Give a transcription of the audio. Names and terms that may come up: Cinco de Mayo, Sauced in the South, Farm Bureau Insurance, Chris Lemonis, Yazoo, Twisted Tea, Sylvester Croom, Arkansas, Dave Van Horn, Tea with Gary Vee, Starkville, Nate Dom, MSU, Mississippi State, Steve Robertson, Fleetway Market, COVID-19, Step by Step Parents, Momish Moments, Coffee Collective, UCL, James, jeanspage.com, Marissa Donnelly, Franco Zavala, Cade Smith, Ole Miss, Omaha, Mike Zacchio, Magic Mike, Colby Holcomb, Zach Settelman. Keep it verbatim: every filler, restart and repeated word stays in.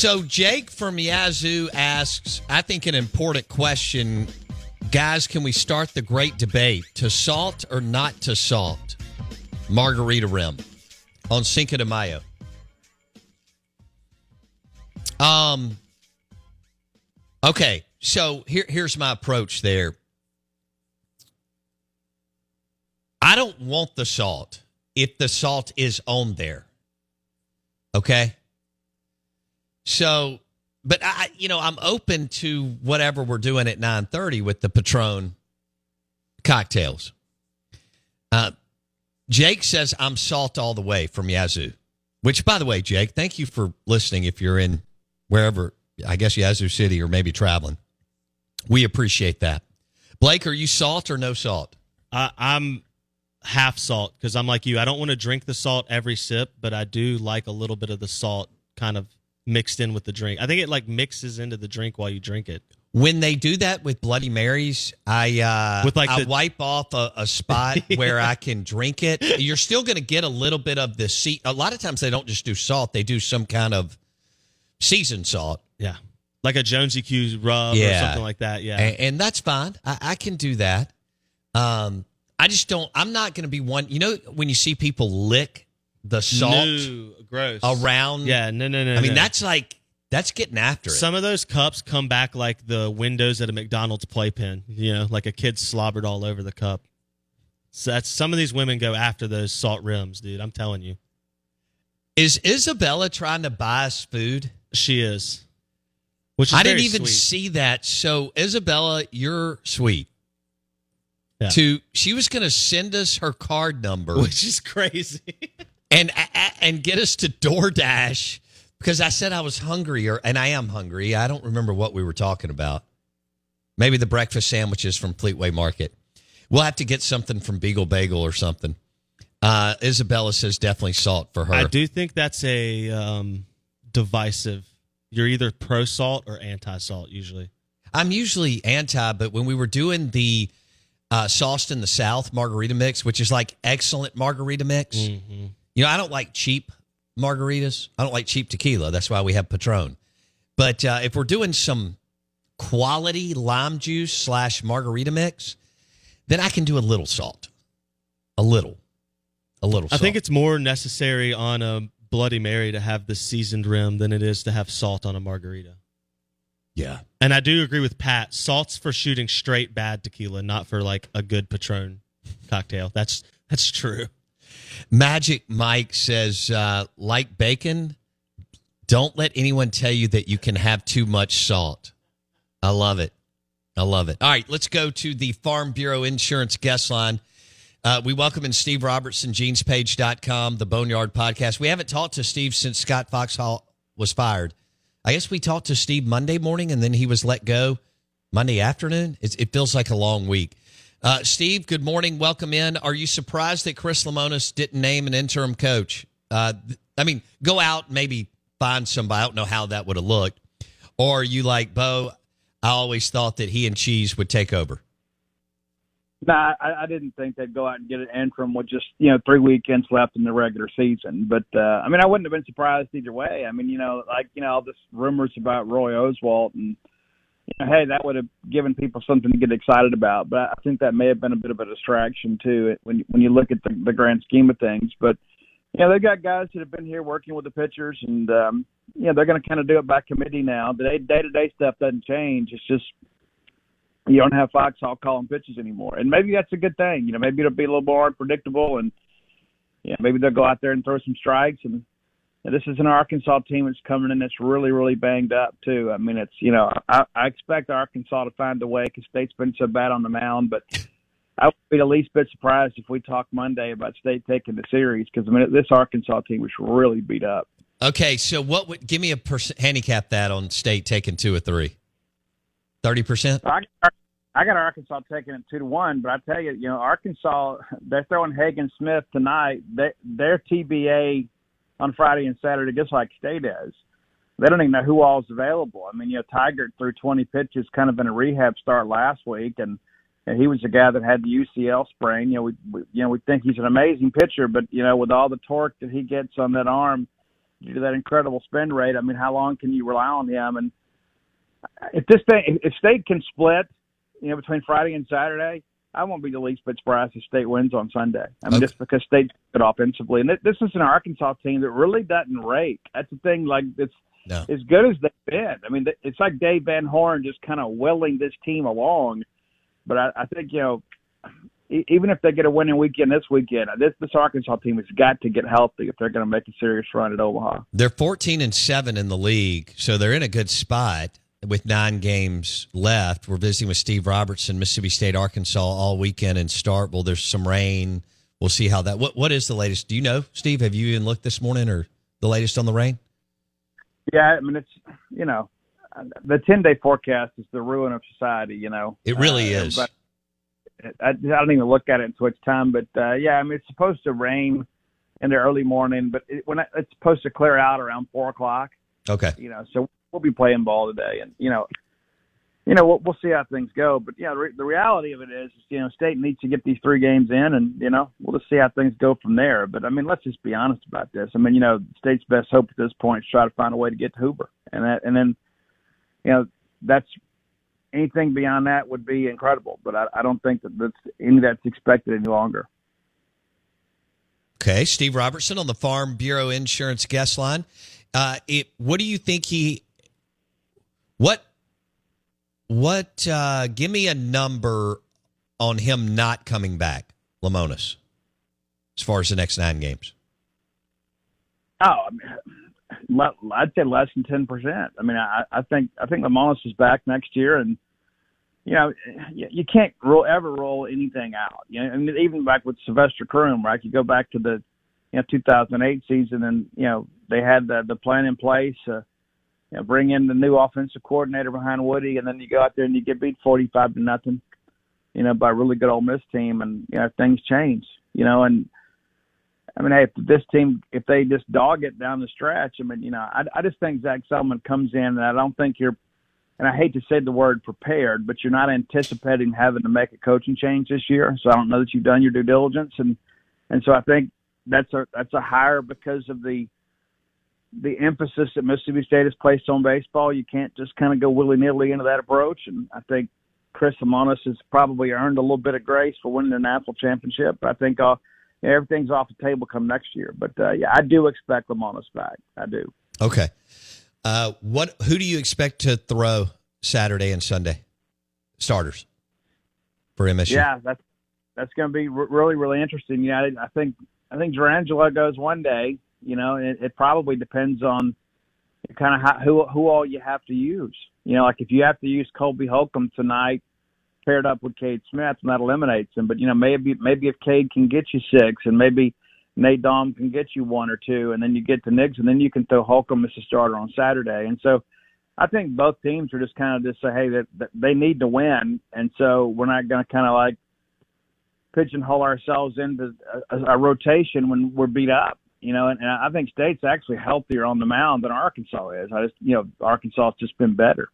So Jake from Yazoo asks, I think an important question, guys, can we start the great debate to salt or not to salt margarita rim on Cinco de Mayo? Um. Okay, so here, here's my approach there. I don't want the salt if the salt is on there. Okay? So, but I, you know, I'm open to whatever we're doing at nine thirty with the Patron cocktails. Uh, Jake says I'm salt all the way from Yazoo, which, by the way, Jake, thank you for listening. If you're in wherever, I guess Yazoo City or maybe traveling, we appreciate that. Blake, are you salt or no salt? Uh, I'm half salt because I'm like you. I don't want to drink the salt every sip, but I do like a little bit of the salt kind of mixed in with the drink. I think it like mixes into the drink while you drink it. When they do that with Bloody Marys, I uh, with like I the... wipe off a, a spot yeah. where I can drink it. You're still going to get a little bit of the sea. A lot of times they don't just do salt. They do some kind of seasoned salt. Yeah. Like a Jonesy Q's rub yeah. or something like that. Yeah. And, and that's fine. I, I can do that. Um, I just don't, I'm not going to be one, you know, when you see people lick the salt no, gross. around. Yeah, no, no, no. I mean, no. that's like, that's getting after it. Some of those cups come back like the windows at a McDonald's playpen, you know, like a kid slobbered all over the cup. So that's, some of these women go after those salt rims, dude. I'm telling you. Is Isabella trying to buy us food? She is. Which is I didn't even sweet. see that. So, Isabella, you're sweet. Yeah. To she was going to send us her card number, which is crazy, and and get us to DoorDash because I said I was hungry, or and I am hungry. I don't remember what we were talking about. Maybe the breakfast sandwiches from Fleetway Market. We'll have to get something from Beagle Bagel or something. Uh, Isabella says definitely salt for her. I do think that's a um, divisive. You're either pro salt or anti salt. Usually, I'm usually anti, but when we were doing the Uh, Sauced in the South margarita mix, which is like excellent margarita mix. Mm-hmm. You know, I don't like cheap margaritas. I don't like cheap tequila. That's why we have Patron. But uh, if we're doing some quality lime juice slash margarita mix, then I can do a little salt. A little. A little salt. I think it's more necessary on a Bloody Mary to have the seasoned rim than it is to have salt on a margarita. Yeah. And I do agree with Pat. Salt's for shooting straight bad tequila, not for like a good Patron cocktail. That's that's true. Magic Mike says, uh, like bacon, don't let anyone tell you that you can have too much salt. I love it. I love it. All right, let's go to the Farm Bureau Insurance guest line. Uh, we welcome in Steve Robertson, jeans page dot com, the Boneyard Podcast. We haven't talked to Steve since Scott Foxhall was fired. I guess we talked to Steve Monday morning, and then he was let go Monday afternoon. It's, it feels like a long week. Uh, Steve, good morning. Welcome in. Are you surprised that Chris Lemonis didn't name an interim coach? Uh, I mean, go out, maybe find somebody. I don't know how that would have looked. Or are you like, Bo, I always thought that he and Cheese would take over? No, nah, I, I didn't think they'd go out and get an interim with just, you know, three weekends left in the regular season. But, uh, I mean, I wouldn't have been surprised either way. I mean, you know, like, you know, all this rumors about Roy Oswalt and, you know, hey, that would have given people something to get excited about. But I think that may have been a bit of a distraction, too, when, when you look at the, the grand scheme of things. But, you know, they've got guys that have been here working with the pitchers, and, um, you know, they're going to kind of do it by committee now. The day-to-day stuff doesn't change. It's just, you don't have Foxhall calling pitches anymore. And maybe that's a good thing. You know, maybe it'll be a little more unpredictable, and yeah, maybe they'll go out there and throw some strikes. And, and this is an Arkansas team that's coming in that's really, really banged up, too. I mean, it's, you know, I, I expect Arkansas to find a way because State's been so bad on the mound. But I would be the least bit surprised if we talk Monday about State taking the series because, I mean, this Arkansas team was really beat up. Okay, so what would give me a percent, handicap that on State taking two or three? thirty percent? I, I got Arkansas taking it two to one, but I tell you, you know, Arkansas, they're throwing Hagen Smith tonight. They, their T B A on Friday and Saturday, just like State is. They don't even know who all is available. I mean, you know, Tiger threw twenty pitches kind of in a rehab start last week, and, and he was the guy that had the U C L sprain. You know, we, we you know we think he's an amazing pitcher, but, you know, with all the torque that he gets on that arm, due to that incredible spend rate, I mean, how long can you rely on him? And if this thing, if State can split, you know, between Friday and Saturday, I won't be the least bit surprised if State wins on Sunday. I mean, okay. Just because State's good offensively. And this is an Arkansas team that really doesn't rake. That's the thing, like, it's no. as good as they've been. I mean, it's like Dave Van Horn just kind of willing this team along. But I, I think, you know, even if they get a winning weekend this weekend, this, this Arkansas team has got to get healthy if they're going to make a serious run at Omaha. They're fourteen and seven in the league, so they're in a good spot. With nine games left, we're visiting with Steve Robertson, Mississippi State, Arkansas all weekend in Starkville. There's some rain. We'll see how that. What what is the latest? Do you know, Steve? Have you even looked this morning, or the latest on the rain? Yeah, I mean, it's, you know, the ten day forecast is the ruin of society. You know, it really uh, is. But I, I don't even look at it until it's time. But uh, yeah, I mean, it's supposed to rain in the early morning, but it, when I, it's supposed to clear out around four o'clock. Okay, you know, so we'll be playing ball today, and you know, you know, we'll, we'll see how things go. But yeah, re- the reality of it is, you know, State needs to get these three games in, and you know, we'll just see how things go from there. But I mean, let's just be honest about this. I mean, you know, State's best hope at this point is try to find a way to get to Hoover, and that, and then, you know, that's anything beyond that would be incredible. But I, I don't think that that's any of that's expected any longer. Okay, Steve Robertson on the Farm Bureau Insurance guest line. Uh, it. What do you think he? What, what, uh, give me a number on him not coming back, Lemonis, as far as the next nine games. Oh, I mean, I'd say less than ten percent. I mean, I, I think, I think Lemonis is back next year, and, you know, you, you can't roll, ever roll anything out. You know, I mean, even back with Sylvester Croom, right? You go back to the, you know, two thousand eight season, and, you know, they had the, the plan in place, uh, you know, bring in the new offensive coordinator behind Woody, and then you go out there and you get beat forty-five to nothing, you know, by a really good Ole Miss team, and you know, things change, you know. And I mean, hey, if this team, if they just dog it down the stretch, I mean, you know, I, I just think Zach Settelman comes in, and I don't think you're, and I hate to say the word prepared, but you're not anticipating having to make a coaching change this year. So I don't know that you've done your due diligence, and and so I think that's a that's a hire because of the. the emphasis that Mississippi State has placed on baseball. You can't just kind of go willy-nilly into that approach. And I think Chris Lemonis has probably earned a little bit of grace for winning the national championship. I think off, you know, everything's off the table come next year. But, uh, yeah, I do expect Lemonis back. I do. Okay. Uh, what? Who do you expect to throw Saturday and Sunday? Starters for M S U. Yeah, that's, that's going to be re- really, really interesting. You know, I, I think I think Girangelo goes one day. You know, it, it probably depends on kind of how, who who all you have to use. You know, like if you have to use Colby Holcomb tonight, paired up with Cade Smith, and that eliminates him. But you know, maybe maybe if Cade can get you six, and maybe Nate Dom can get you one or two, and then you get to Knicks, and then you can throw Holcomb as a starter on Saturday. And so, I think both teams are just kind of just say, hey, that, that they need to win, and so we're not going to kind of like pigeonhole ourselves into a, a, a rotation when we're beat up. You know, and, and I think State's actually healthier on the mound than Arkansas is. I just, you know, Arkansas's just been better.